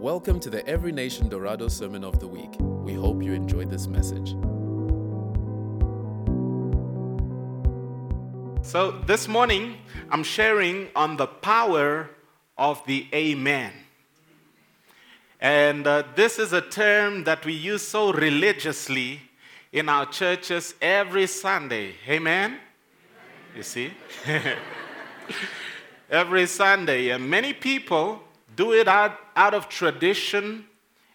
Welcome to the Every Nation Dorado Sermon of the Week. We hope you enjoyed this message. So this morning, I'm sharing on the power of the amen. And this is a term that we use so religiously in our churches every Sunday. Amen? Amen. You see? Every Sunday. And many people do it out of tradition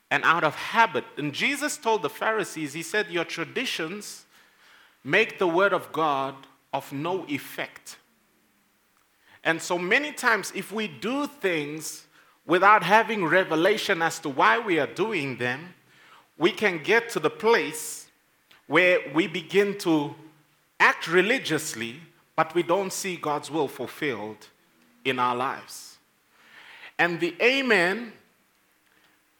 and out of habit. And Jesus told the Pharisees, he said, your traditions make the word of God of no effect. And so many times if we do things without having revelation as to why we are doing them, we can get to the place where we begin to act religiously, but we don't see God's will fulfilled in our lives. And the amen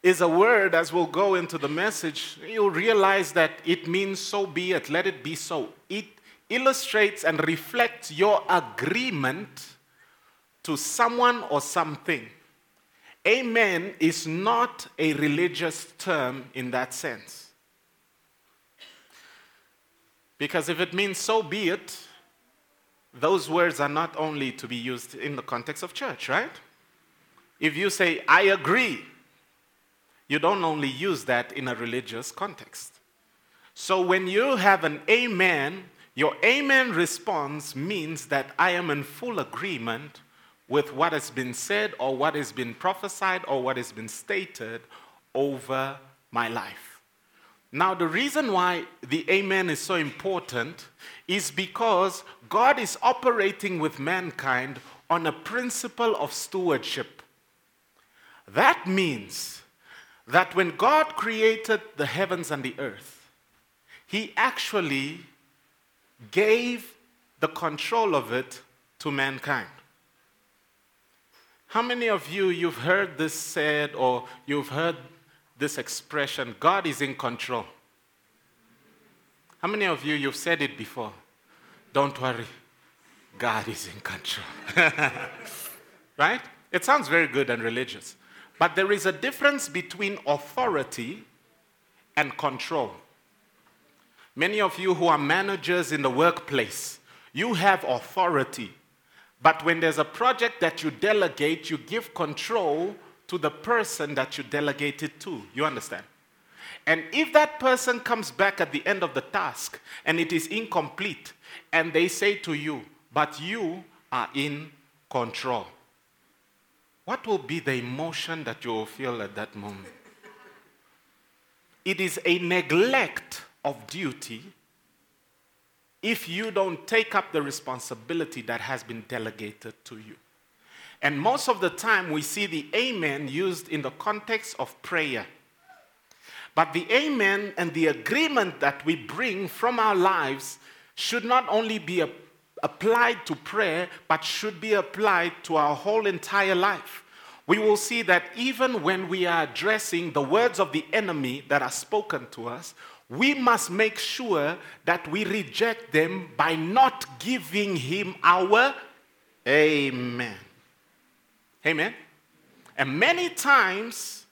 is a word, as we'll go into the message, you'll realize that it means so be it, let it be so. It illustrates and reflects your agreement to someone or something. Amen is not a religious term in that sense. Because if it means so be it, those words are not only to be used in the context of church, right? If you say, I agree, you don't only use that in a religious context. So when you have an amen, your amen response means that I am in full agreement with what has been said or what has been prophesied or what has been stated over my life. Now, the reason why the amen is so important is because God is operating with mankind on a principle of stewardship. That means that when God created the heavens and the earth, he actually gave the control of it to mankind. How many of you've heard this said, or you've heard this expression, God is in control? How many of you've said it before? Don't worry, God is in control. Right? It sounds very good and religious. But there is a difference between authority and control. Many of you who are managers in the workplace, you have authority. But when there's a project that you delegate, you give control to the person that you delegate it to. You understand? And if that person comes back at the end of the task and it is incomplete, and they say to you, but you are in control, what will be the emotion that you will feel at that moment? It is a neglect of duty if you don't take up the responsibility that has been delegated to you. And most of the time we see the amen used in the context of prayer. But the amen and the agreement that we bring from our lives should not only be applied to prayer, but should be applied to our whole entire life. We will see that even when we are addressing the words of the enemy that are spoken to us, we must make sure that we reject them by not giving him our amen. Amen? And many times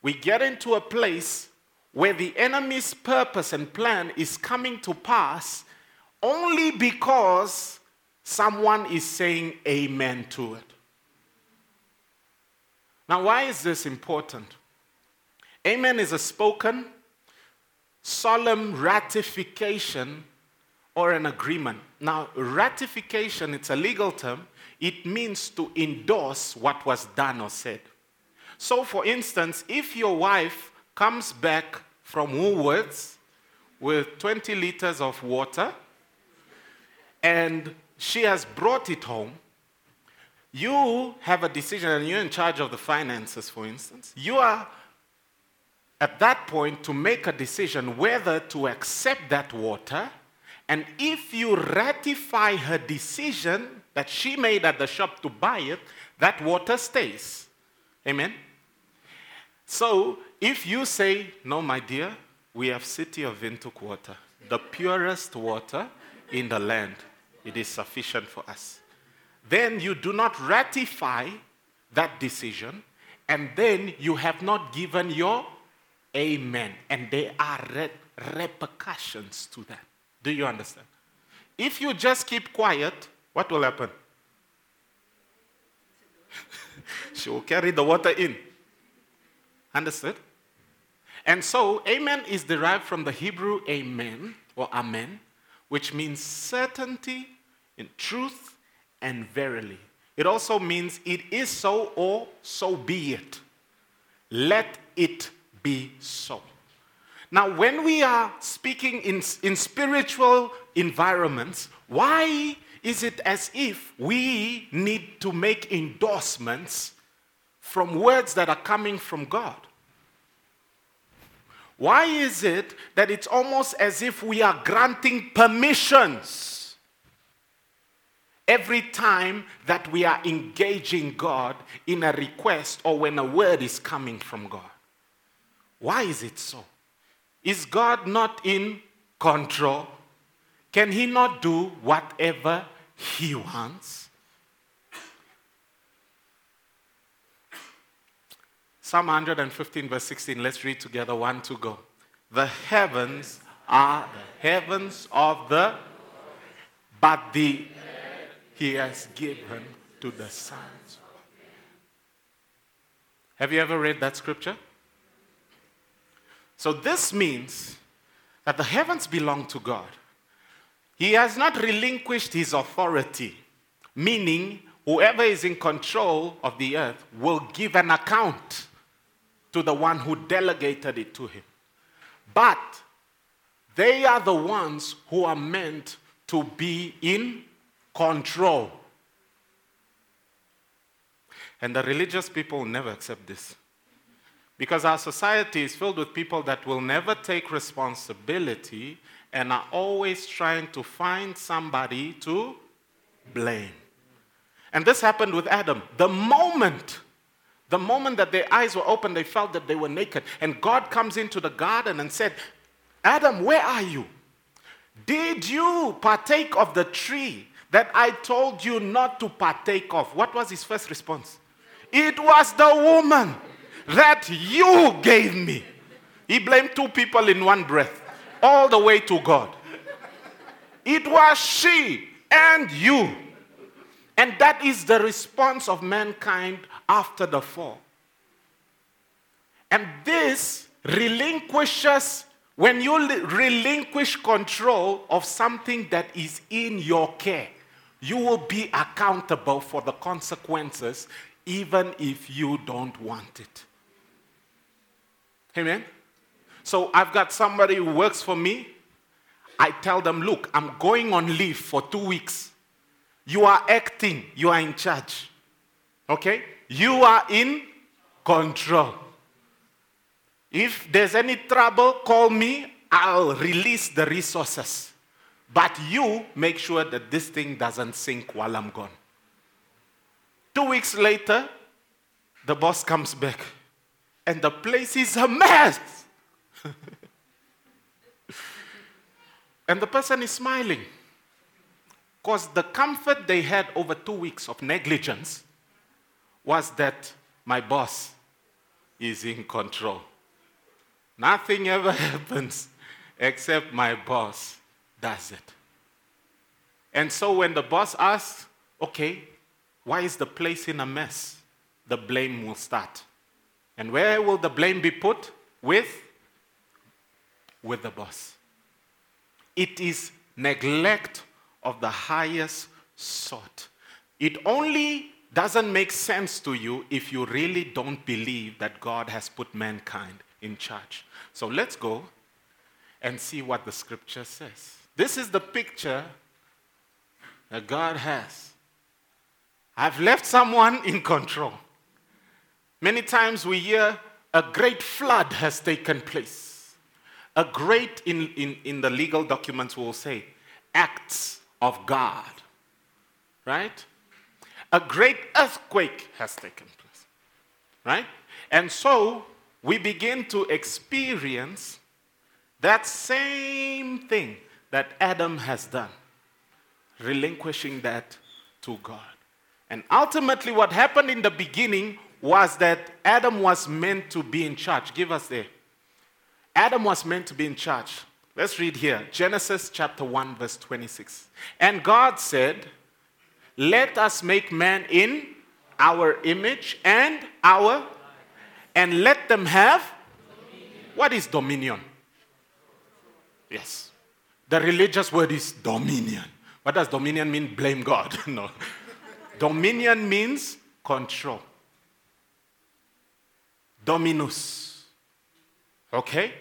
we get into a place where the enemy's purpose and plan is coming to pass only because someone is saying amen to it. Now, why is this important? Amen is a spoken, solemn ratification or an agreement. Now, ratification, it's a legal term. It means to endorse what was done or said. So, for instance, if your wife comes back from Woolworths with 20 liters of water, and she has brought it home, you have a decision, and you're in charge of the finances, for instance. You are, at that point, to make a decision whether to accept that water, and if you ratify her decision that she made at the shop to buy it, that water stays. Amen? So, if you say, no, my dear, we have City of Windhoek water, the purest water in the land. It is sufficient for us. Then you do not ratify that decision, and then you have not given your amen, and there are repercussions to that. Do you understand? If you just keep quiet, what will happen? She will carry the water in. Understood? And so, amen is derived from the Hebrew amen, or amen, which means certainty, in truth, and verily. It also means it is so, or so be it. Let it be so. Now, when we are speaking in spiritual environments, why is it as if we need to make endorsements from words that are coming from God? Why is it that it's almost as if we are granting permissions every time that we are engaging God in a request or when a word is coming from God? Why is it so? Is God not in control? Can he not do whatever he wants? Psalm 115 verse 16, let's read together, 1, 2, go. The heavens are the heavens of the Lord, but the earth he has given to the sons of men. Have you ever read that scripture? So this means that the heavens belong to God. He has not relinquished his authority, meaning whoever is in control of the earth will give an account to the one who delegated it to him. But they are the ones who are meant to be in control. And the religious people will never accept this. Because our society is filled with people that will never take responsibility and are always trying to find somebody to blame. And this happened with Adam. The moment that their eyes were open, they felt that they were naked. And God comes into the garden and said, Adam, where are you? Did you partake of the tree that I told you not to partake of? What was his first response? It was the woman that you gave me. He blamed two people in one breath, all the way to God. It was she and you. And that is the response of mankind after the fall. And this relinquishes, when you relinquish control of something that is in your care, you will be accountable for the consequences, even if you don't want it. Amen? So I've got somebody who works for me. I tell them, look, I'm going on leave for 2 weeks. You are acting. You are in charge. Okay? You are in control. If there's any trouble, call me. I'll release the resources. But you make sure that this thing doesn't sink while I'm gone. 2 weeks later, the boss comes back. And the place is a mess. And the person is smiling. Because the comfort they had over 2 weeks of negligence was that my boss is in control. Nothing ever happens except my boss does it. And so when the boss asks, okay, why is the place in a mess? The blame will start. And where will the blame be put? With the boss. It is neglect of the highest sort. It only doesn't make sense to you if you really don't believe that God has put mankind in charge. So let's go and see what the scripture says. This is the picture that God has. I've left someone in control. Many times we hear a great flood has taken place. A great, in the legal documents will say, acts of God, right? A great earthquake has taken place, right? And so we begin to experience that same thing that Adam has done, relinquishing that to God. And ultimately what happened in the beginning was that Adam was meant to be in charge. Give us there. Adam was meant to be in charge. Let's read here. Genesis chapter 1, verse 26. And God said, let us make man in our image and our, and let them have, what is dominion? Yes. The religious word is dominion. What does dominion mean? Blame God. No. Dominion means control. Dominus. Okay?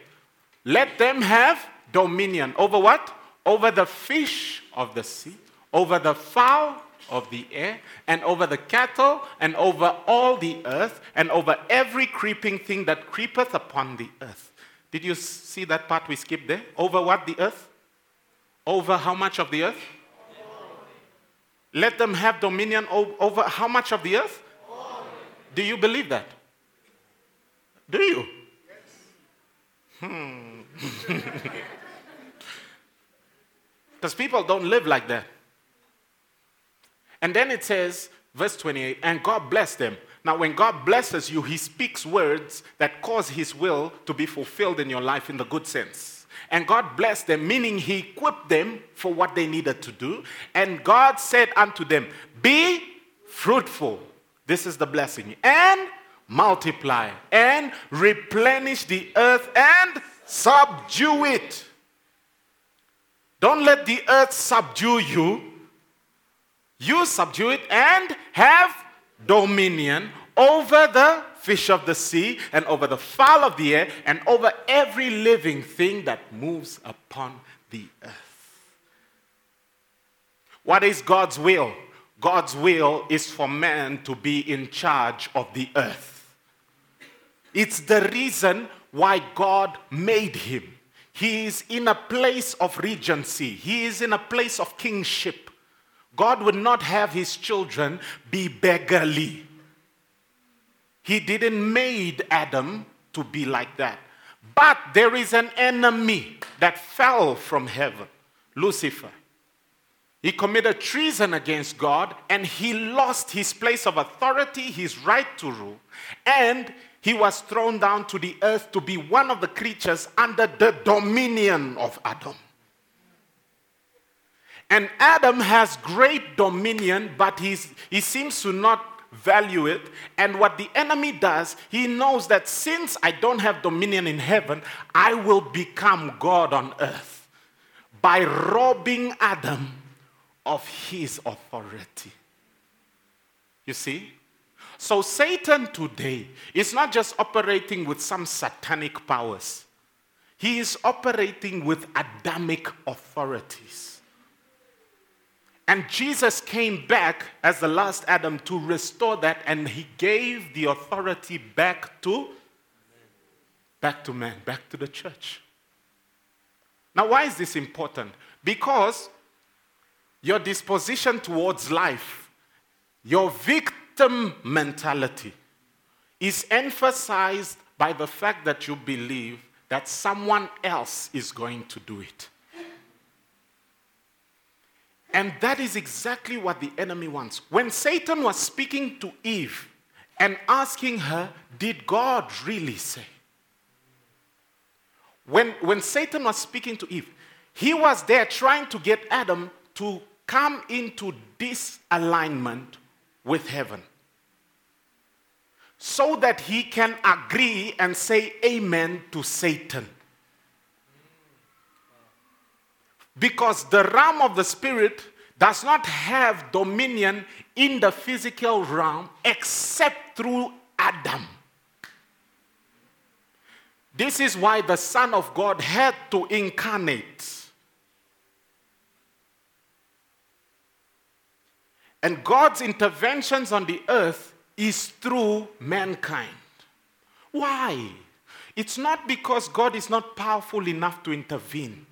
Let them have dominion. Over what? Over the fish of the sea, over the fowl of the air, and over the cattle, and over all the earth, and over every creeping thing that creepeth upon the earth. Did you see that part we skipped there? Over what? The earth? Over how much of the earth? Let them have dominion over how much of the earth? Do you believe that? Do you? Yes. Because people don't live like that. And then it says, verse 28, and God blessed them. Now, when God blesses you, he speaks words that cause his will to be fulfilled in your life in the good sense. And God blessed them, meaning he equipped them for what they needed to do. And God said unto them, be fruitful. This is the blessing. And multiply and replenish the earth and subdue it. Don't let the earth subdue you. You subdue it and have dominion over the fish of the sea and over the fowl of the air and over every living thing that moves upon the earth. What is God's will? God's will is for man to be in charge of the earth. It's the reason why God made him. He is in a place of regency. He is in a place of kingship. God would not have his children be beggarly. He didn't made Adam to be like that. But there is an enemy that fell from heaven, Lucifer. He committed treason against God, and he lost his place of authority, his right to rule, and he was thrown down to the earth to be one of the creatures under the dominion of Adam. And Adam has great dominion, but he seems to not value it. And what the enemy does, he knows that since I don't have dominion in heaven, I will become God on earth by robbing Adam of his authority. You see? So Satan today is not just operating with some satanic powers. He is operating with Adamic authorities. And Jesus came back as the last Adam to restore that, and he gave the authority back to man, back to the church. Now, why is this important? Because your disposition towards life, your victim mentality, is emphasized by the fact that you believe that someone else is going to do it. And that is exactly what the enemy wants. When Satan was speaking to Eve and asking her, did God really say? When Satan was speaking to Eve, he was there trying to get Adam to come into disalignment with heaven so that he can agree and say amen to Satan. Because the realm of the spirit does not have dominion in the physical realm except through Adam. This is why the Son of God had to incarnate. And God's interventions on the earth is through mankind. Why? It's not because God is not powerful enough to intervene.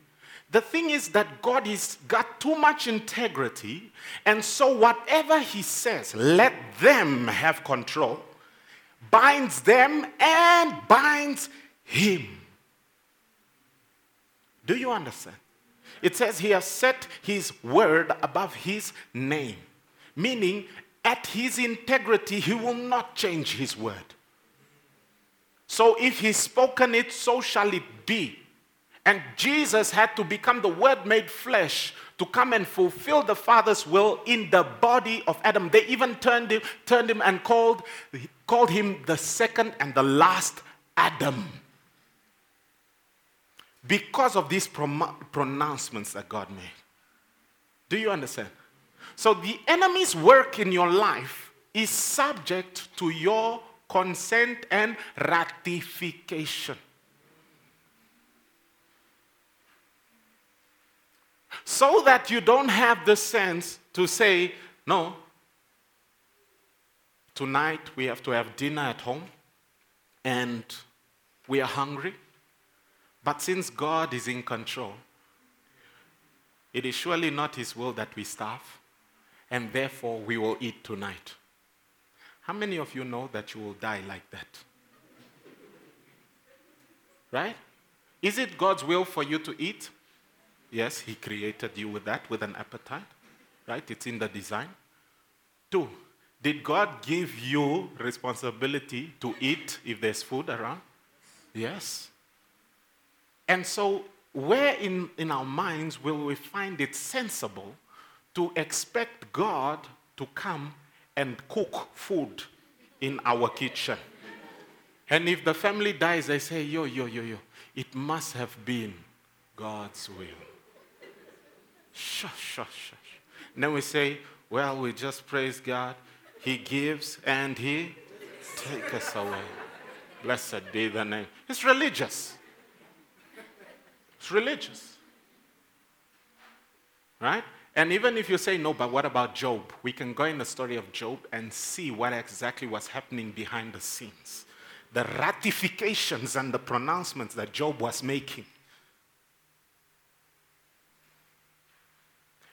The thing is that God has got too much integrity, and so whatever he says, let them have control, binds them and binds him. Do you understand? It says he has set his word above his name. Meaning, at his integrity, he will not change his word. So if he's spoken it, so shall it be. And Jesus had to become the Word made flesh to come and fulfill the Father's will in the body of Adam. They even turned him and called him the second and the last Adam. Because of these pronouncements that God made. Do you understand? So the enemy's work in your life is subject to your consent and ratification. So that you don't have the sense to say, no, tonight we have to have dinner at home and we are hungry. But since God is in control, it is surely not his will that we starve, and therefore we will eat tonight. How many of you know that you will die like that? Right? Is it God's will for you to eat? Yes, he created you with that, with an appetite. Right? It's in the design. 2, did God give you responsibility to eat if there's food around? Yes. And so where in our minds will we find it sensible to expect God to come and cook food in our kitchen? And if the family dies, they say, yo, it must have been God's will. Shush. And then we say, well, we just praise God. He gives and he takes us away. Blessed be the name. It's religious. It's religious. Right? And even if you say, no, but what about Job? We can go in the story of Job and see what exactly was happening behind the scenes. The ratifications and the pronouncements that Job was making.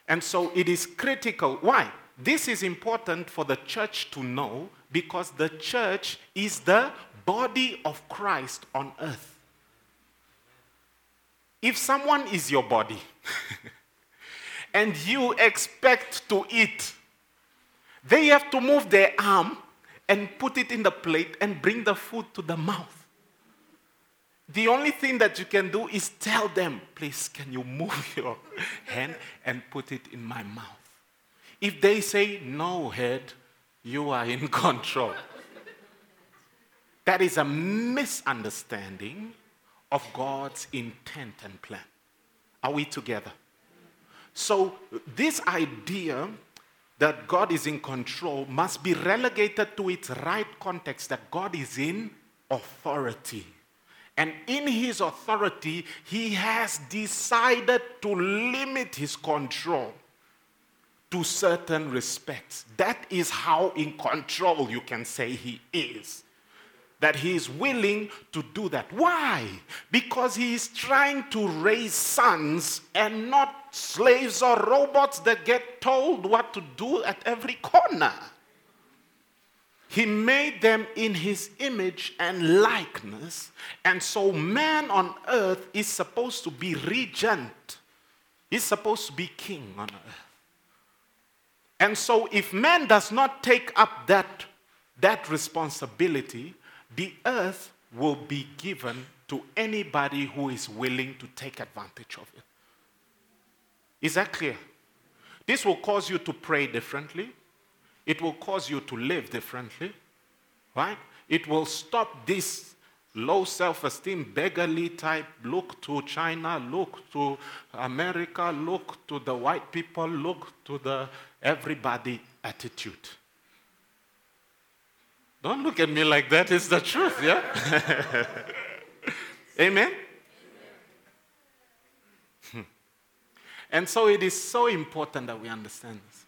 And so it is critical. Why? This is important for the church to know, because the church is the body of Christ on earth. If someone is your body and you expect to eat, they have to move their arm and put it in the plate and bring the food to the mouth. The only thing that you can do is tell them, please, can you move your hand and put it in my mouth? If they say, no, head, you are in control. That is a misunderstanding of God's intent and plan. Are we together? So this idea that God is in control must be relegated to its right context, that God is in authority. And in his authority, he has decided to limit his control to certain respects. That is how in control you can say he is. That he is willing to do that. Why? Because he is trying to raise sons and not slaves or robots that get told what to do at every corner. He made them in his image and likeness. And so man on earth is supposed to be regent. He's supposed to be king on earth. And so if man does not take up that responsibility, the earth will be given to anybody who is willing to take advantage of it. Is that clear? This will cause you to pray differently. It will cause you to live differently, right? It will stop this low self-esteem, beggarly type, look to China, look to America, look to the white people, look to the everybody attitude. Don't look at me like that. It's the truth, yeah? Amen? And so it is so important that we understand this.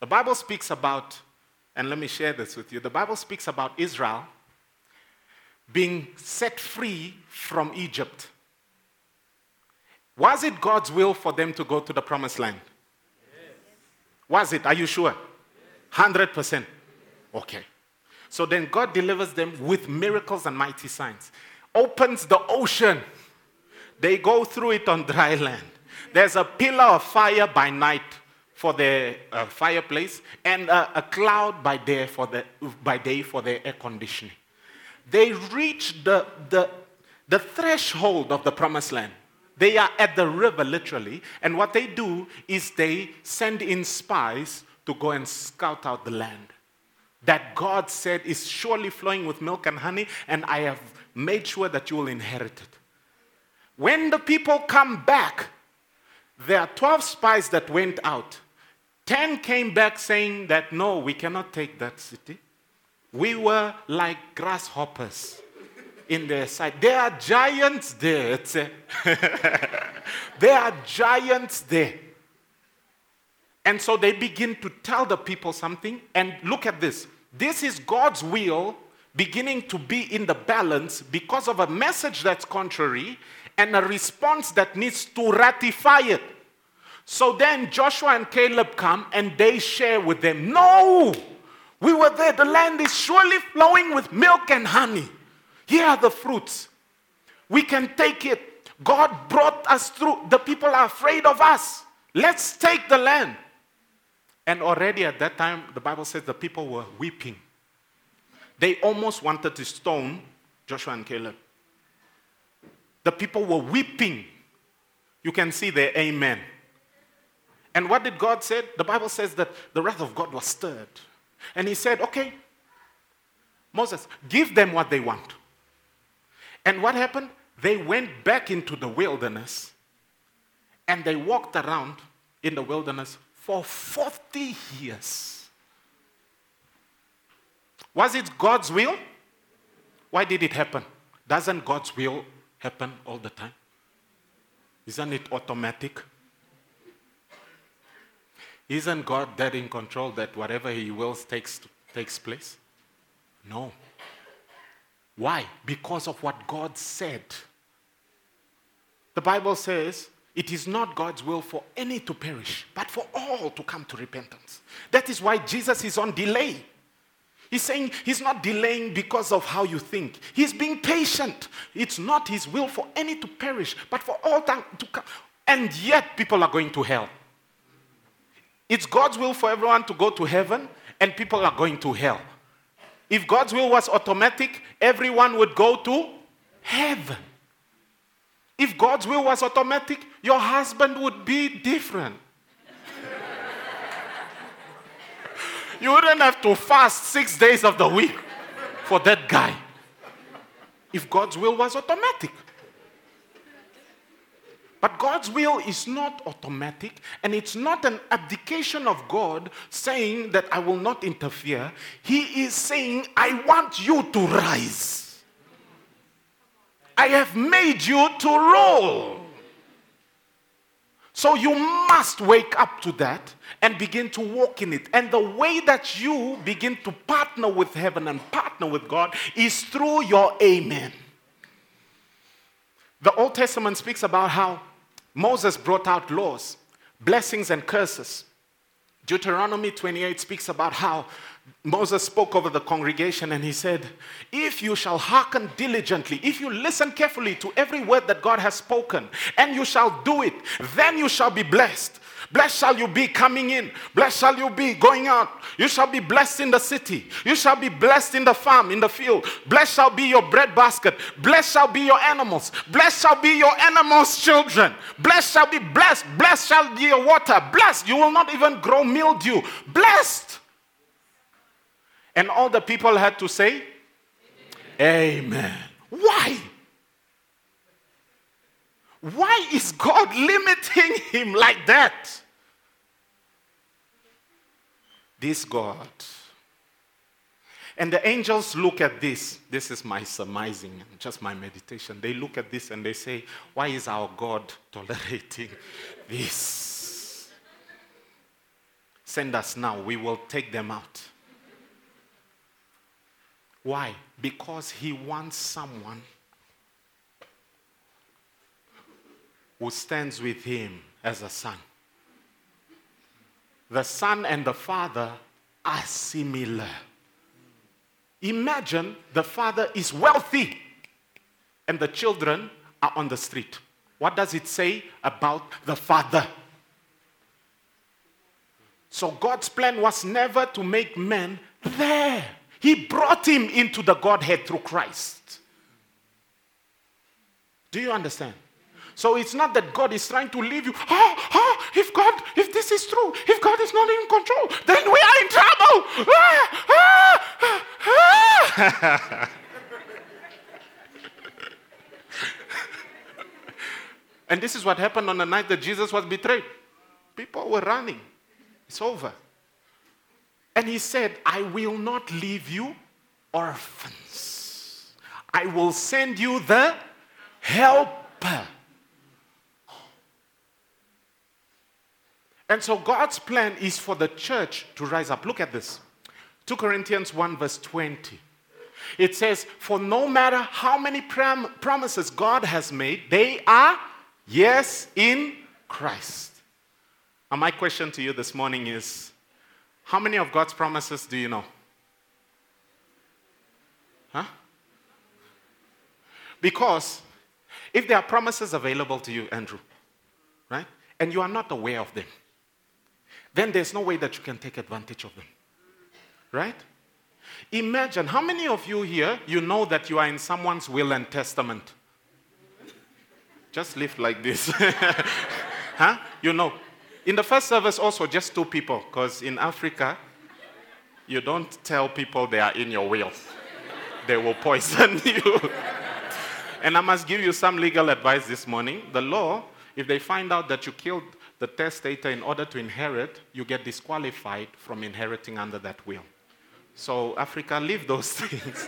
The Bible speaks about, and let me share this with you, the Bible speaks about Israel being set free from Egypt. Was it God's will for them to go to the promised land? Yes. Was it? Are you sure? Yes. 100%? Okay. So then God delivers them with miracles and mighty signs. Opens the ocean. They go through it on dry land. There's a pillar of fire by night for their fireplace, and a cloud by day for their air conditioning. They reach the threshold of the promised land. They are at the river, literally, and what they do is they send in spies to go and scout out the land that God said is surely flowing with milk and honey, and I have made sure that you will inherit it. When the people come back, there are 12 spies that went out. 10 came back saying that, no, we cannot take that city. We were like grasshoppers in their sight. There are giants there. There are giants there. And so they begin to tell the people something. And look at this. This is God's will beginning to be in the balance because of a message that's contrary and a response that needs to ratify it. So then Joshua and Caleb come and they share with them, no, we were there. The land is surely flowing with milk and honey. Here are the fruits. We can take it. God brought us through. The people are afraid of us. Let's take the land. And already at that time, the Bible says the people were weeping. They almost wanted to stone Joshua and Caleb. The people were weeping. You can see their amen. And what did God say? The Bible says that the wrath of God was stirred. And he said, okay, Moses, give them what they want. And what happened? They went back into the wilderness and they walked around in the wilderness for 40 years. Was it God's will? Why did it happen? Doesn't God's will happen all the time? Isn't it automatic? Isn't God that in control that whatever he wills takes place? No. Why? Because of what God said. The Bible says, it is not God's will for any to perish, but for all to come to repentance. That is why Jesus is on delay. He's saying he's not delaying because of how you think. He's being patient. It's not his will for any to perish, but for all time to come. And yet people are going to hell. It's God's will for everyone to go to heaven, and people are going to hell. If God's will was automatic, everyone would go to heaven. If God's will was automatic, your husband would be different. You wouldn't have to fast 6 days of the week for that guy. If God's will was automatic. But God's will is not automatic, and it's not an abdication of God saying that I will not interfere. He is saying, I want you to rise. I have made you to rule. So you must wake up to that and begin to walk in it. And the way that you begin to partner with heaven and partner with God is through your amen. The Old Testament speaks about how Moses brought out laws, blessings and curses. Deuteronomy 28 speaks about how Moses spoke over the congregation and he said, if you shall hearken diligently, if you listen carefully to every word that God has spoken, and you shall do it, then you shall be blessed. Blessed shall you be coming in. Blessed shall you be going out. You shall be blessed in the city. You shall be blessed in the farm, in the field. Blessed shall be your bread basket. Blessed shall be your animals. Blessed shall be your animals' children. Blessed shall be blessed. Blessed shall be your water. Blessed. You will not even grow mildew. Blessed. And all the people had to say, Amen. Why? Why is God limiting him like that? This God. And the angels look at this. This is my surmising, just my meditation. They look at this and they say, why is our God tolerating this? Send us now. We will take them out. Why? Because he wants someone who stands with him as a son. The son and the father are similar. Imagine the father is wealthy and the children are on the street. What does it say about the father? So God's plan was never to make man there. He brought him into the Godhead through Christ. Do you understand? So it's not that God is trying to leave you. If this is true, if God is not in control, then we are in trouble. And this is what happened on the night that Jesus was betrayed. People were running. It's over. And he said, I will not leave you orphans. I will send you the helper. And so God's plan is for the church to rise up. Look at this. 2 Corinthians 1 verse 20. It says, for no matter how many promises God has made, they are yes in Christ. And my question to you this morning is, how many of God's promises do you know? Because if there are promises available to you, Andrew, right? And you are not aware of them, then there's no way that you can take advantage of them, right? Imagine, how many of you here, you know that you are in someone's will and testament? Just lift like this. You know. In the first service also, just two people, because in Africa, you don't tell people they are in your will. They will poison you. And I must give you some legal advice this morning. The law, if they find out that you killed the testator in order to inherit, you get disqualified from inheriting under that will. So, Africa, leave those things.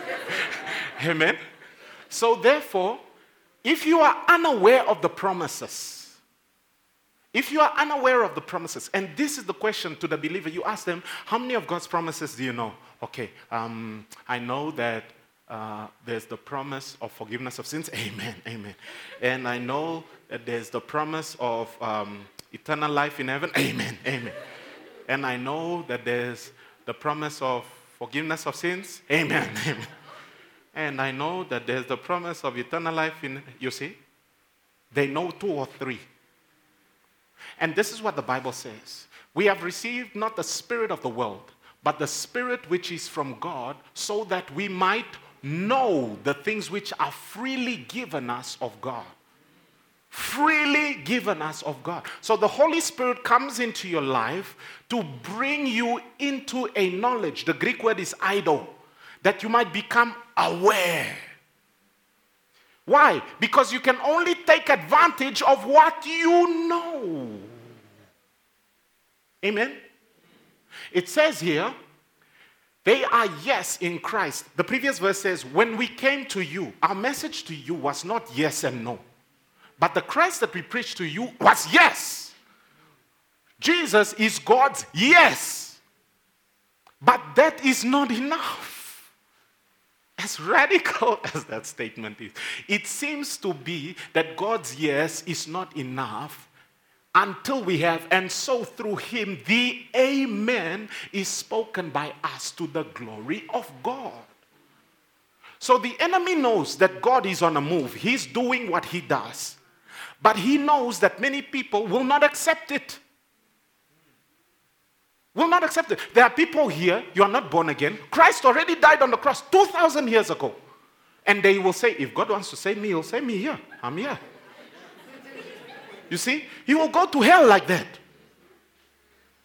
Amen? So, therefore, if you are unaware of the promises, and this is the question to the believer, you ask them, how many of God's promises do you know? Okay, I know that there's the promise of forgiveness of sins. Amen, amen. And I know that there's the promise of eternal life in heaven. Amen, amen. And I know that there's the promise of forgiveness of sins. Amen, amen. And I know that there's the promise of eternal life in, you see? They know two or three. And this is what the Bible says. We have received not the spirit of the world, but the spirit which is from God, so that we might know the things which are freely given us of God. So the Holy Spirit comes into your life to bring you into a knowledge. The Greek word is eido, that you might become aware. Why? Because you can only take advantage of what you know. Amen? It says here, they are yes in Christ. The previous verse says, when we came to you, our message to you was not yes and no. But the Christ that we preached to you was yes. Jesus is God's yes. But that is not enough. As radical as that statement is, it seems to be that God's yes is not enough until we have, and so through him, the amen is spoken by us to the glory of God. So the enemy knows that God is on a move. He's doing what he does. But he knows that many people will not accept it. There are people here, you are not born again. Christ already died on the cross 2,000 years ago. And they will say, if God wants to save me, he'll save me here. I'm here. You see, he will go to hell like that.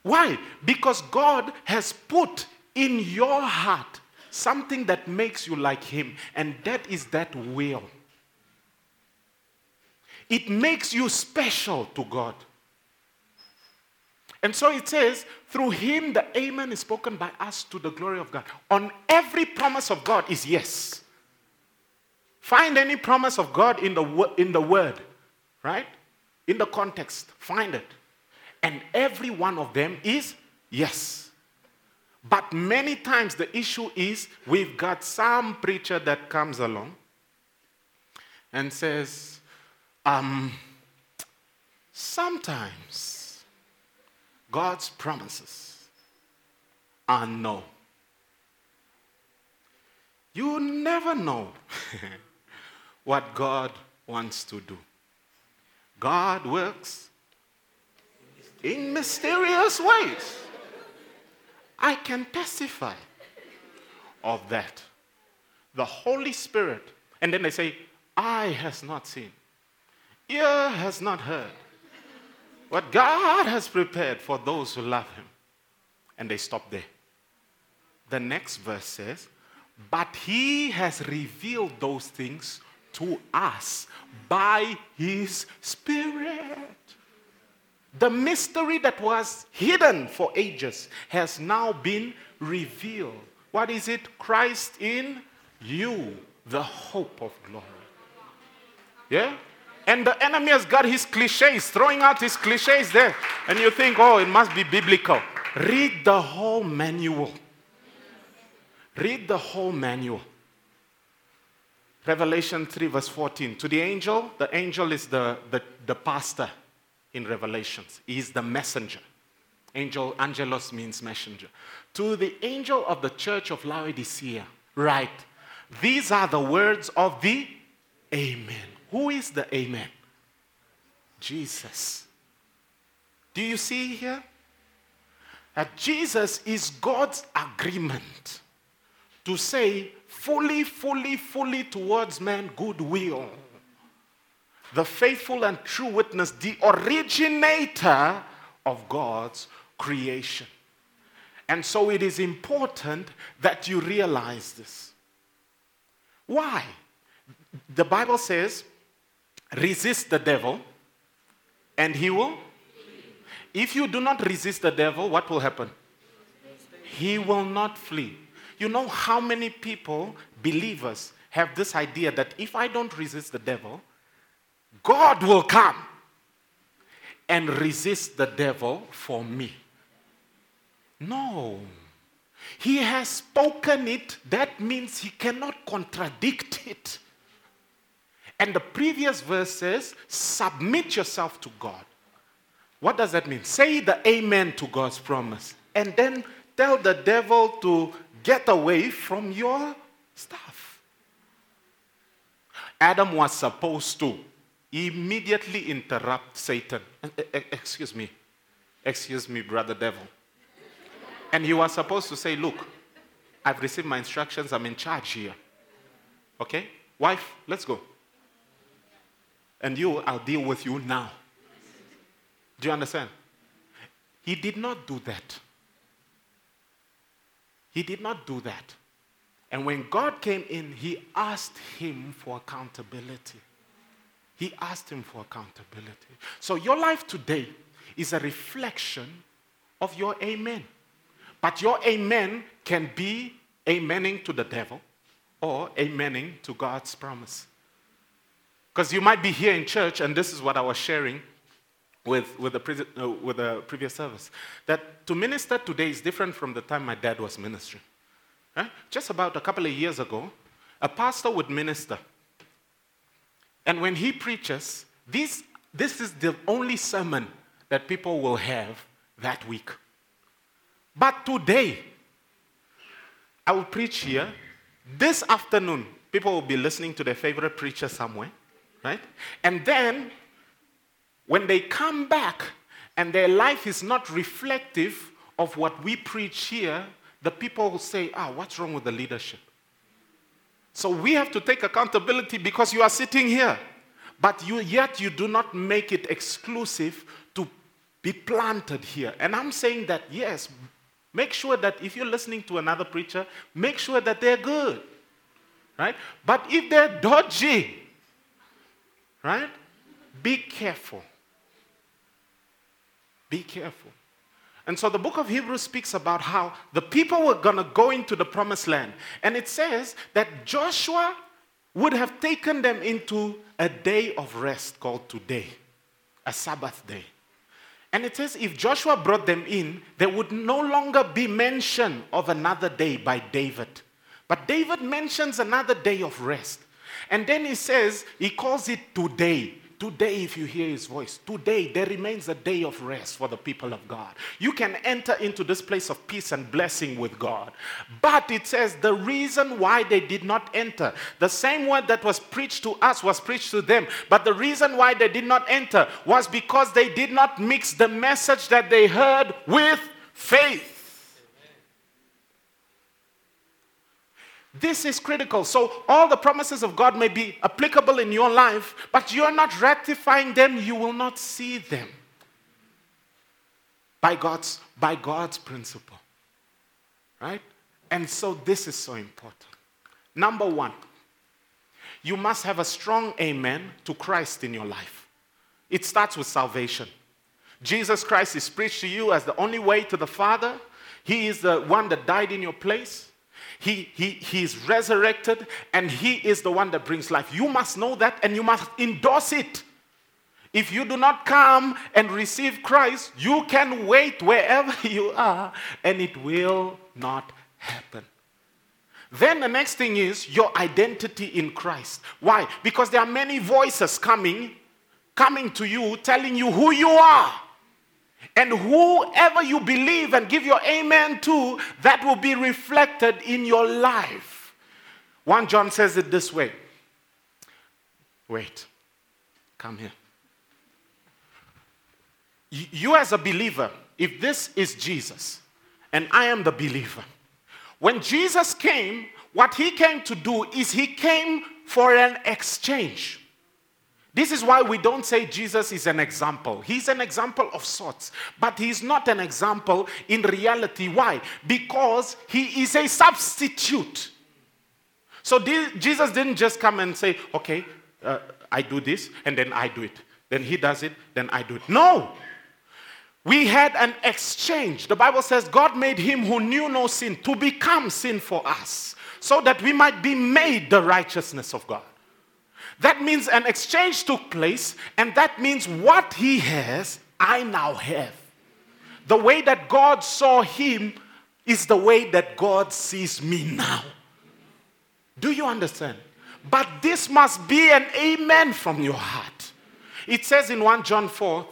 Why? Because God has put in your heart something that makes you like him, and that is that will. It makes you special to God. And so it says, through him the amen is spoken by us to the glory of God. On every promise of God is yes. Find any promise of God in the word, right? In the context, find it. And every one of them is yes. But many times the issue is we've got some preacher that comes along and says, sometimes God's promises are no. You never know what God wants to do. God works in mysterious ways. I can testify of that. The Holy Spirit. And then they say, eye has not seen, ear has not heard, what God has prepared for those who love him. And they stop there. The next verse says, but he has revealed those things to us by his Spirit. The mystery that was hidden for ages has now been revealed. What is it? Christ in you, the hope of glory. Yeah? And the enemy has got his cliches, throwing out his cliches there. And you think, oh, it must be biblical. Read the whole manual. Read the whole manual. Revelation 3 verse 14. To the angel is the pastor in Revelations. He is the messenger. Angel, angelos means messenger. To the angel of the church of Laodicea, write, these are the words of the Amen. Who is the Amen? Jesus. Do you see here? That Jesus is God's agreement to say fully towards man goodwill. The faithful and true witness, the originator of God's creation. And so it is important that you realize this. Why? The Bible says, resist the devil and he will. If you do not resist the devil, what will happen? He will not flee. You know how many people, believers, have this idea that if I don't resist the devil, God will come and resist the devil for me. No. He has spoken it. That means he cannot contradict it. And the previous verse says, submit yourself to God. What does that mean? Say the amen to God's promise. And then tell the devil to get away from your stuff. Adam was supposed to immediately interrupt Satan. Excuse me, brother devil. And he was supposed to say, look, I've received my instructions. I'm in charge here. Okay? Wife, let's go. And you, I'll deal with you now. Do you understand? He did not do that. He did not do that. And when God came in, he asked him for accountability. He asked him for accountability. So your life today is a reflection of your amen. But your amen can be amening to the devil or amening to God's promise. Because you might be here in church, and this is what I was sharing with the previous service, that to minister today is different from the time my dad was ministering. Right? Just about a couple of years ago, a pastor would minister. And when he preaches, this is the only sermon that people will have that week. But today, I will preach here. This afternoon, people will be listening to their favorite preacher somewhere, right? And then, when they come back and their life is not reflective of what we preach here, the people will say, what's wrong with the leadership? So we have to take accountability because you are sitting here, but yet you do not make it exclusive to be planted here. And I'm saying that, yes, make sure that if you're listening to another preacher, make sure that they're good, right? But if they're dodgy, right, be careful. Be careful. And so the book of Hebrews speaks about how the people were going to go into the promised land. And it says that Joshua would have taken them into a day of rest called today, a Sabbath day. And it says if Joshua brought them in, there would no longer be mention of another day by David. But David mentions another day of rest. And then he says, he calls it today. Today, if you hear his voice, today there remains a day of rest for the people of God. You can enter into this place of peace and blessing with God. But it says the reason why they did not enter, the same word that was preached to us was preached to them. But the reason why they did not enter was because they did not mix the message that they heard with faith. This is critical. So all the promises of God may be applicable in your life, but you're not rectifying them, you will not see them. By God's principle. Right? And so this is so important. Number one, you must have a strong amen to Christ in your life. It starts with salvation. Jesus Christ is preached to you as the only way to the Father. He is the one that died in your place. He is resurrected, and he is the one that brings life. You must know that, and you must endorse it. If you do not come and receive Christ, you can wait wherever you are, and it will not happen. Then the next thing is your identity in Christ. Why? Because there are many voices coming to you, telling you who you are. And whoever you believe and give your amen to, that will be reflected in your life. 1 John says it this way. Wait, come here. You as a believer, if this is Jesus, and I am the believer, when Jesus came, what he came to do is he came for an exchange. This is why we don't say Jesus is an example. He's an example of sorts, but he's not an example in reality. Why? Because he is a substitute. So Jesus didn't just come and say, okay, I do this, and then I do it. Then he does it, then I do it. No! We had an exchange. The Bible says God made him who knew no sin to become sin for us, so that we might be made the righteousness of God. That means an exchange took place, and that means what he has, I now have. The way that God saw him is the way that God sees me now. Do you understand? But this must be an amen from your heart. It says in 1 John 4,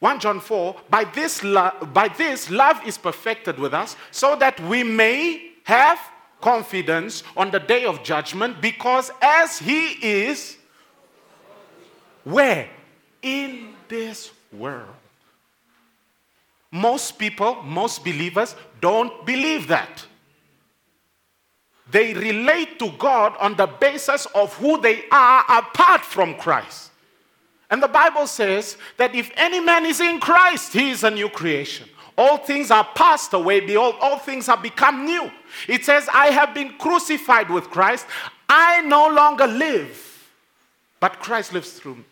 1 John 4, by this love is perfected with us, so that we may have confidence on the day of judgment, because as he is, where? In this world. Most people, most believers don't believe that. They relate to God on the basis of who they are apart from Christ. And the Bible says that if any man is in Christ, he is a new creation. All things are passed away. Behold, all things have become new. It says, I have been crucified with Christ. I no longer live, but Christ lives through me.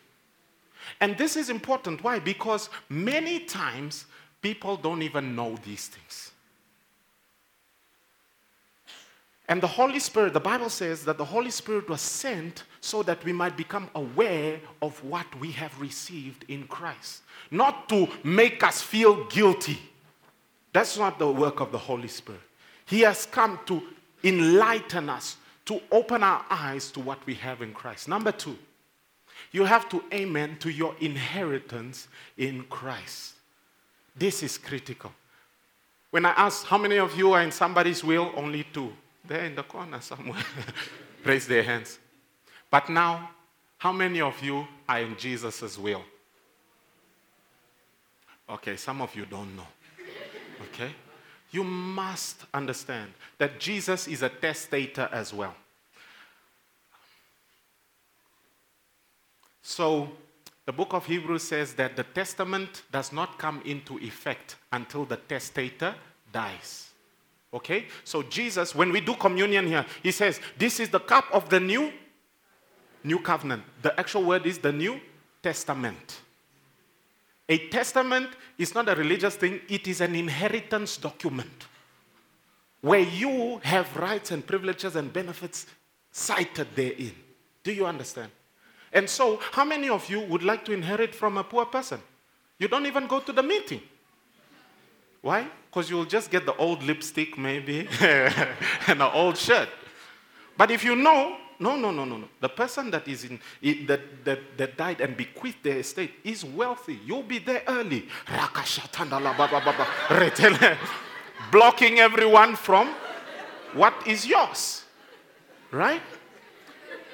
And this is important. Why? Because many times people don't even know these things. And the Holy Spirit, the Bible says that the Holy Spirit was sent so that we might become aware of what we have received in Christ. Not to make us feel guilty. That's not the work of the Holy Spirit. He has come to enlighten us, to open our eyes to what we have in Christ. Number two, you have to amen to your inheritance in Christ. This is critical. When I asked how many of you are in somebody's will, only two. They're in the corner somewhere. Raise their hands. But now, how many of you are in Jesus' will? Okay, some of you don't know. Okay? You must understand that Jesus is a testator as well. So, the book of Hebrews says that the testament does not come into effect until the testator dies. Okay? So Jesus, when we do communion here, he says, this is the cup of the new covenant. The actual word is the New Testament. A testament is not a religious thing. It is an inheritance document where you have rights and privileges and benefits cited therein. Do you understand? And so, how many of you would like to inherit from a poor person? You don't even go to the meeting. Why? Because you'll just get the old lipstick maybe and an old shirt. But if you know, no. The person that is that died and bequeathed their estate is wealthy. You'll be there early. Blocking everyone from what is yours. Right?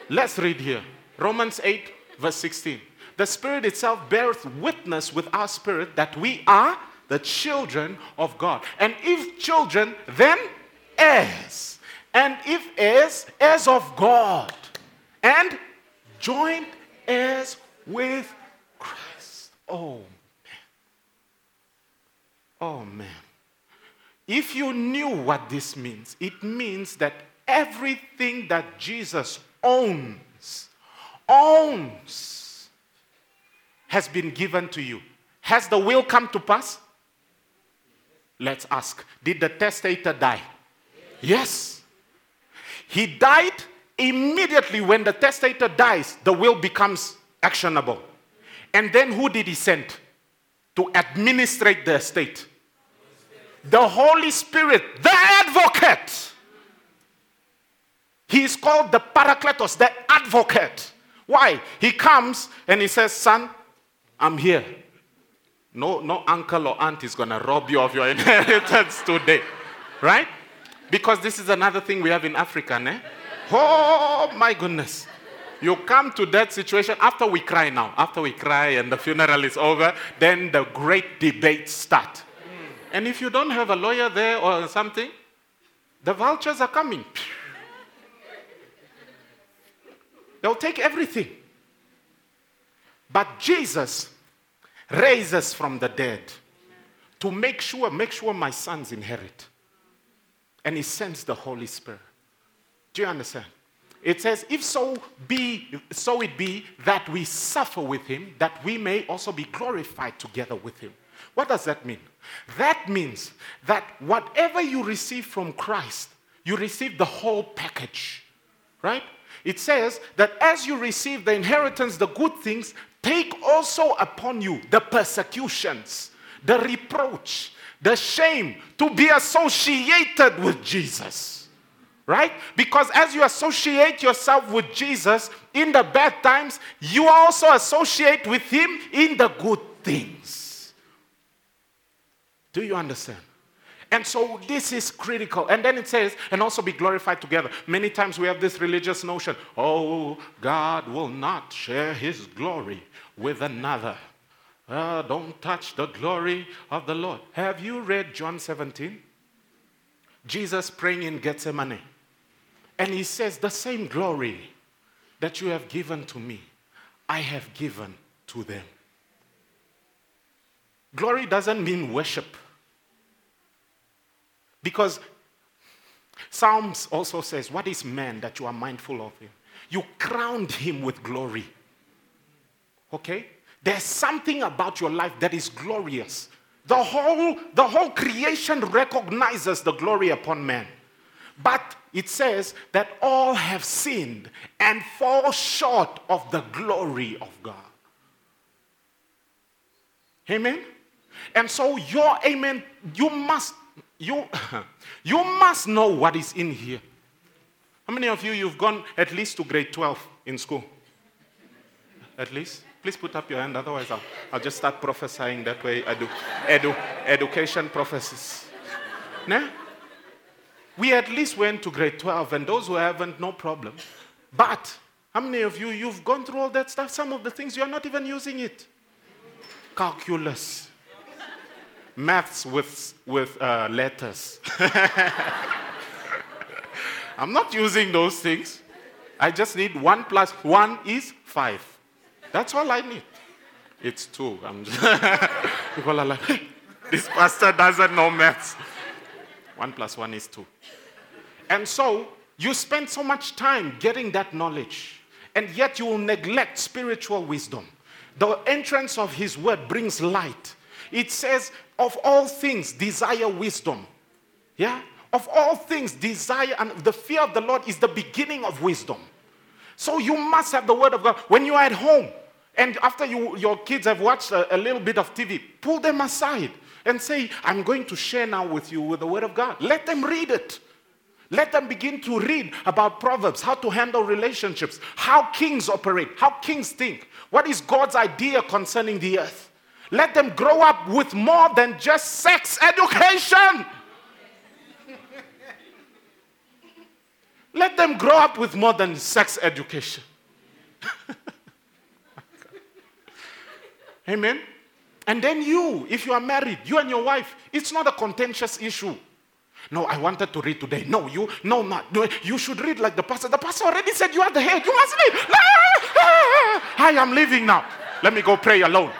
Let's read here. Romans 8 verse 16. The Spirit itself beareth witness with our spirit that we are the children of God. And if children, then heirs. and if heirs, heirs of God, and joint heirs with Christ. Oh, man. Oh, man. If you knew what this means, it means that everything that Jesus owns, has been given to you. Has the will come to pass? Let's ask. Did the testator die? Yes. He died immediately. When the testator dies, the will becomes actionable. And then who did he send to administrate the estate? The Holy Spirit, the advocate. He is called the Parakletos, the advocate. Why? He comes and he says, son, I'm here. No uncle or aunt is going to rob you of your inheritance today. Right? Because this is another thing we have in Africa, ne? Oh, my goodness. You come to that situation after we cry now. After we cry and the funeral is over, then the great debates start. And if you don't have a lawyer there or something, the vultures are coming. They'll take everything. But Jesus raises from the dead to make sure my sons inherit. And he sends the Holy Spirit. Do you understand? It says, if so it be that we suffer with him, that we may also be glorified together with him. What does that mean? That means that whatever you receive from Christ, you receive the whole package, right? It says that as you receive the inheritance, the good things, take also upon you the persecutions, the reproach, the shame to be associated with Jesus, right? Because as you associate yourself with Jesus in the bad times, you also associate with him in the good things. Do you understand? And so this is critical. And then it says, and also be glorified together. Many times we have this religious notion, oh, God will not share his glory with another. Don't touch the glory of the Lord. Have you read John 17? Jesus praying in Gethsemane. And he says, the same glory that you have given to me, I have given to them. Glory doesn't mean worship. Because Psalms also says, what is man that you are mindful of him? You crowned him with glory. Okay? There's something about your life that is glorious. The whole creation recognizes the glory upon man. But it says that all have sinned and fall short of the glory of God. Amen? And so your amen, you must know what is in here. How many of you've gone at least to grade 12 in school? At least? Please put up your hand, otherwise I'll just start prophesying that way. I do education prophecies. Nah? We at least went to grade 12, and those who haven't, no problem. But how many of you've gone through all that stuff? Some of the things you're not even using it. Calculus. Maths with letters. I'm not using those things. I just need 1 + 1 is 5. That's all I need. It's 2. People are like, hey, this pastor doesn't know maths. 1 + 1 is 2. And so you spend so much time getting that knowledge, and yet you will neglect spiritual wisdom. The entrance of his word brings light. It says, of all things, desire wisdom. Yeah? Of all things, desire, and the fear of the Lord is the beginning of wisdom. So you must have the word of God. When you are at home, and after your kids have watched a little bit of TV, pull them aside and say, I'm going to share now with you with the word of God. Let them read it. Let them begin to read about Proverbs, how to handle relationships, how kings operate, how kings think. What is God's idea concerning the earth? Let them grow up with more than just sex education. Let them grow up with more than sex education. Amen? And then if you are married, you and your wife, it's not a contentious issue. No, I wanted to read today. No, you should read like the pastor. The pastor already said you are the head. You must read. I am leaving now. Let me go pray alone.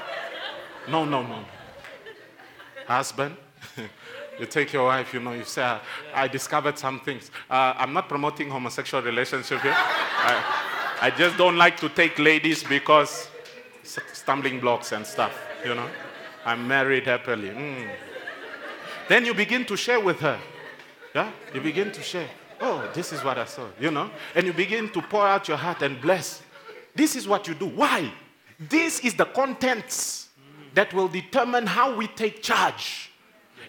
No. Husband, you take your wife, you say, I discovered some things. I'm not promoting homosexual relationship here. I just don't like to take ladies because stumbling blocks and stuff, I'm married happily. Then you begin to share with her. Yeah? You begin to share. Oh, this is what I saw, And you begin to pour out your heart and bless. This is what you do. Why? This is the contents that will determine how we take charge.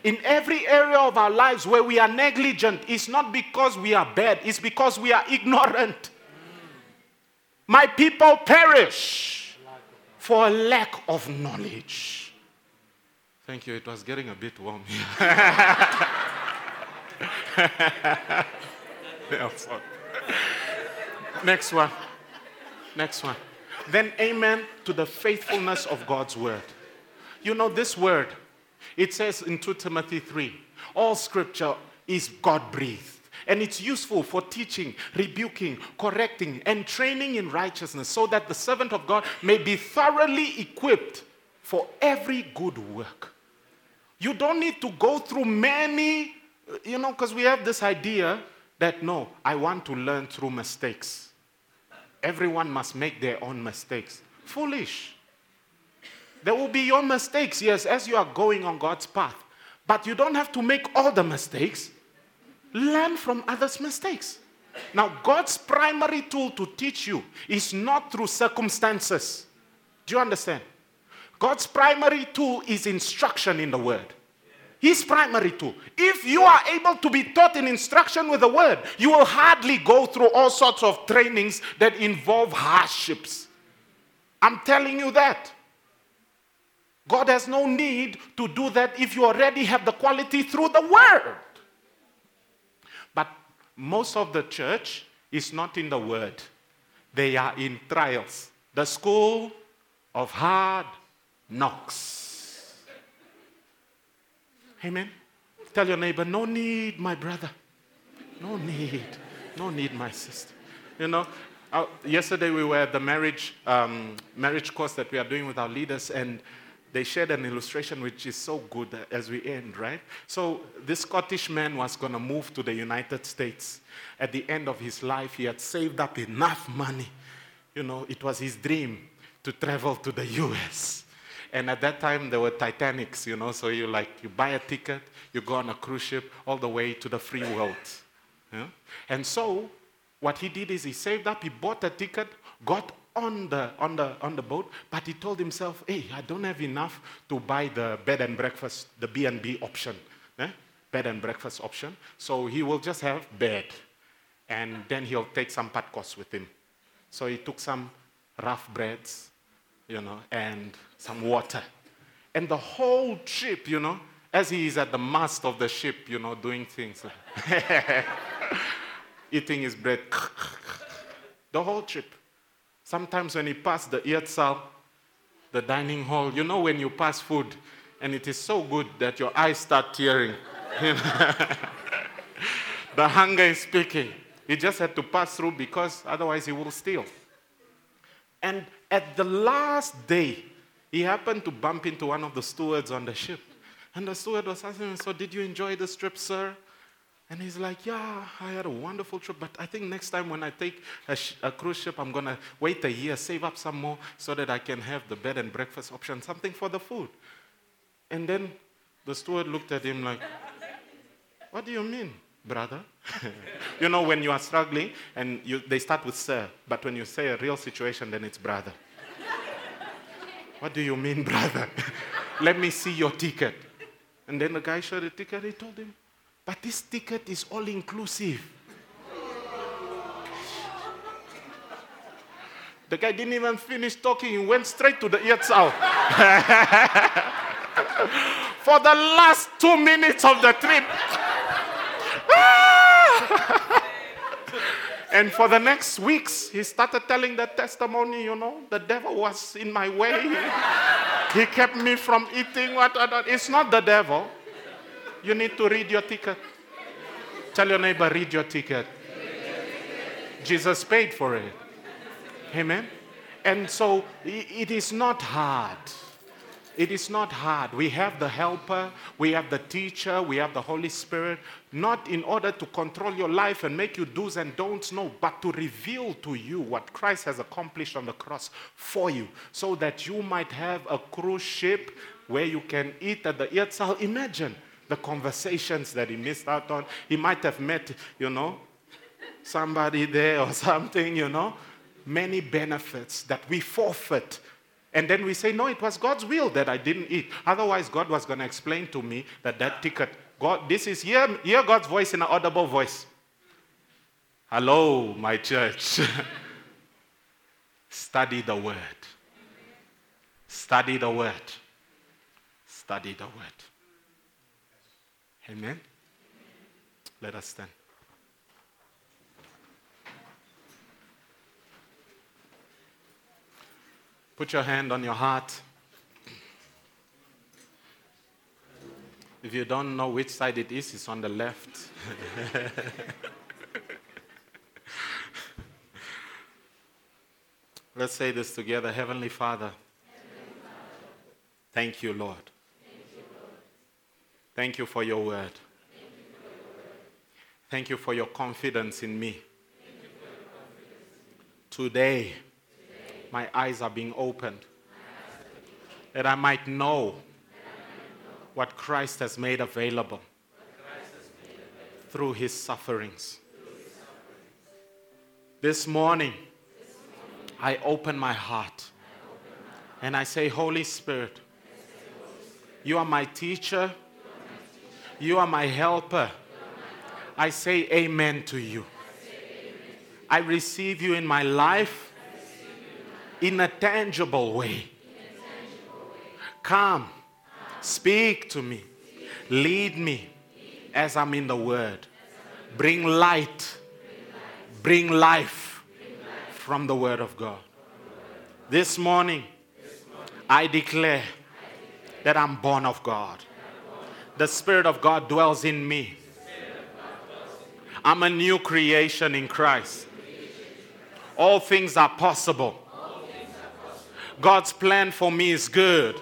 In every area of our lives where we are negligent, it's not because we are bad. It's because we are ignorant. My people perish for a lack of knowledge. Thank you. It was getting a bit warm here. Next one. Then amen to the faithfulness of God's word. This word, it says in 2 Timothy 3, all scripture is God-breathed. And it's useful for teaching, rebuking, correcting, and training in righteousness so that the servant of God may be thoroughly equipped for every good work. You don't need to go through many, because we have this idea that, no, I want to learn through mistakes. Everyone must make their own mistakes. Foolish. There will be your mistakes, yes, as you are going on God's path. But you don't have to make all the mistakes. Learn from others' mistakes. Now, God's primary tool to teach you is not through circumstances. Do you understand? God's primary tool is instruction in the word. His primary tool. If you are able to be taught in instruction with the word, you will hardly go through all sorts of trainings that involve hardships. I'm telling you that. God has no need to do that if you already have the quality through the word. But most of the church is not in the word. They are in trials. The school of hard knocks. Amen. Tell your neighbor, no need, my brother. No need, my sister. Yesterday we were at the marriage course that we are doing with our leaders, and they shared an illustration which is so good as we end, right? So this Scottish man was going to move to the United States. At the end of his life, he had saved up enough money. It was his dream to travel to the U.S. And at that time, there were Titanics, so you buy a ticket, you go on a cruise ship all the way to the free world. Yeah? And so what he did is he saved up, he bought a ticket, got on the boat, but he told himself, hey, I don't have enough to buy the bed and breakfast, the B&B option. Eh? Bed and breakfast option. So he will just have bed. And then he'll take some pat costs with him. So he took some rough breads, and some water. And the whole trip, as he is at the mast of the ship, doing things like eating his bread. The whole trip. Sometimes when he passed the eatsaal, the dining hall, when you pass food, and it is so good that your eyes start tearing. The hunger is speaking. He just had to pass through because otherwise he will steal. And at the last day, he happened to bump into one of the stewards on the ship. And the steward was asking him, so did you enjoy this trip, sir? And he's like, yeah, I had a wonderful trip, but I think next time when I take a cruise ship, I'm going to wait a year, save up some more so that I can have the bed and breakfast option, something for the food. And then the steward looked at him like, what do you mean, brother? When you are struggling, and they start with sir, but when you say a real situation, then it's brother. What do you mean, brother? Let me see your ticket. And then the guy showed the ticket, he told him, but this ticket is all-inclusive. The guy didn't even finish talking. He went straight to the eatsaal. For the last 2 minutes of the trip. And for the next weeks, he started telling that testimony, the devil was in my way. He kept me from eating. It's not the devil. You need to read your ticket. Tell your neighbor, read your ticket. Jesus paid for it. Amen. And so it is not hard. It is not hard. We have the helper, we have the teacher, we have the Holy Spirit, not in order to control your life and make you do's and don'ts, no, but to reveal to you what Christ has accomplished on the cross for you, so that you might have a cruise ship where you can eat at the Eetzal. Imagine the conversations that he missed out on. He might have met, somebody there or something, Many benefits that we forfeit. And then we say, no, it was God's will that I didn't eat. Otherwise, God was going to explain to me that ticket, God, this is, hear God's voice in an audible voice. Hello, my church. Study the word. Study the word. Study the word. Amen? Let us stand. Put your hand on your heart. If you don't know which side it is, it's on the left. Let's say this together. Heavenly Father, thank you, Lord. Thank you for your word. Thank you for your confidence in me. Today, my eyes are being opened, that I might know what Christ has made available through his sufferings. This morning, I open my heart and I say, Holy Spirit, you are my teacher, you are my helper. I say amen to you. I receive you in my life. In a tangible way. Come, speak to me. Lead me as I'm in the word. Bring light. Bring life from the word of God. This morning, I declare that I'm born of God. The Spirit of God dwells in me. I'm a new creation in Christ. All things are possible. God's plan for me is good.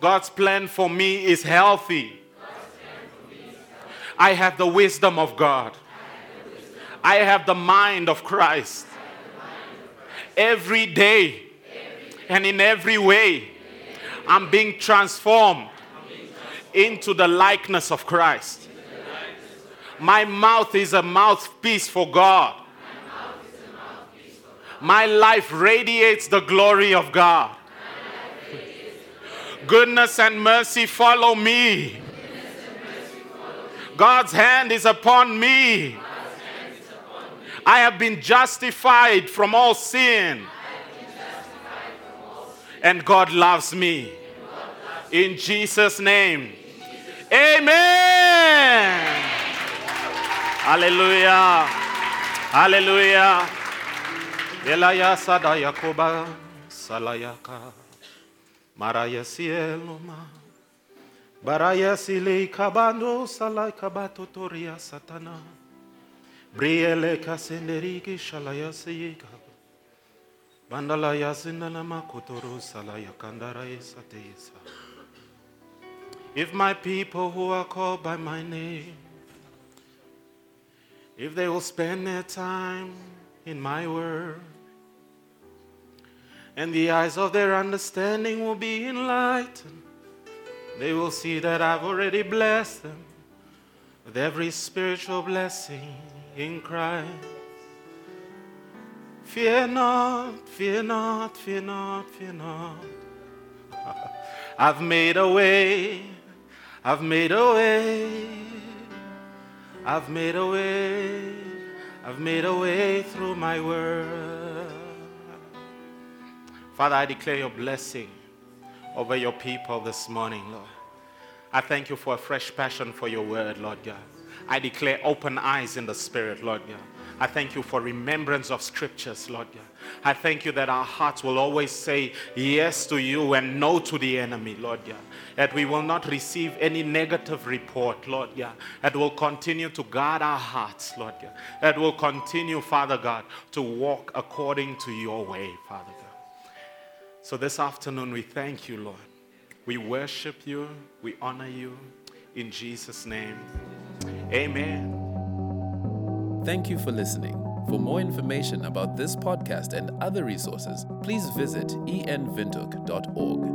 God's plan for me is healthy. I have the wisdom of God. I have the mind of Christ. Every day and in every way, I'm being transformed into the likeness of Christ. My mouth is a mouthpiece for God. My life radiates the glory of God. Goodness and mercy follow me. God's hand is upon me. I have been justified from all sin. And God loves me. In Jesus' name. Amen. Hallelujah. Hallelujah. Elaya sadaya koba salayaka maraya sieloma baraya silei kabando salayka batotoria satana briele kasenderiki shalaya seyika bandalaya sinalama kotoro salayaka ndarae sateisa. If my people who are called by my name, if they will spend their time in my word, and the eyes of their understanding will be enlightened, they will see that I've already blessed them with every spiritual blessing in Christ. Fear not, fear not, fear not, fear not. I've made a way, I've made a way, I've made a way, I've made a way through my word. Father, I declare your blessing over your people this morning, Lord. I thank you for a fresh passion for your word, Lord God. I declare open eyes in the Spirit, Lord God. I thank you for remembrance of scriptures, Lord God. I thank you that our hearts will always say yes to you and no to the enemy, Lord God. That we will not receive any negative report, Lord God. That will continue to guard our hearts, Lord God. That will continue, Father God, to walk according to your way, Father God. So this afternoon, we thank you, Lord. We worship you. We honor you. In Jesus' name, amen. Thank you for listening. For more information about this podcast and other resources, please visit envintook.org.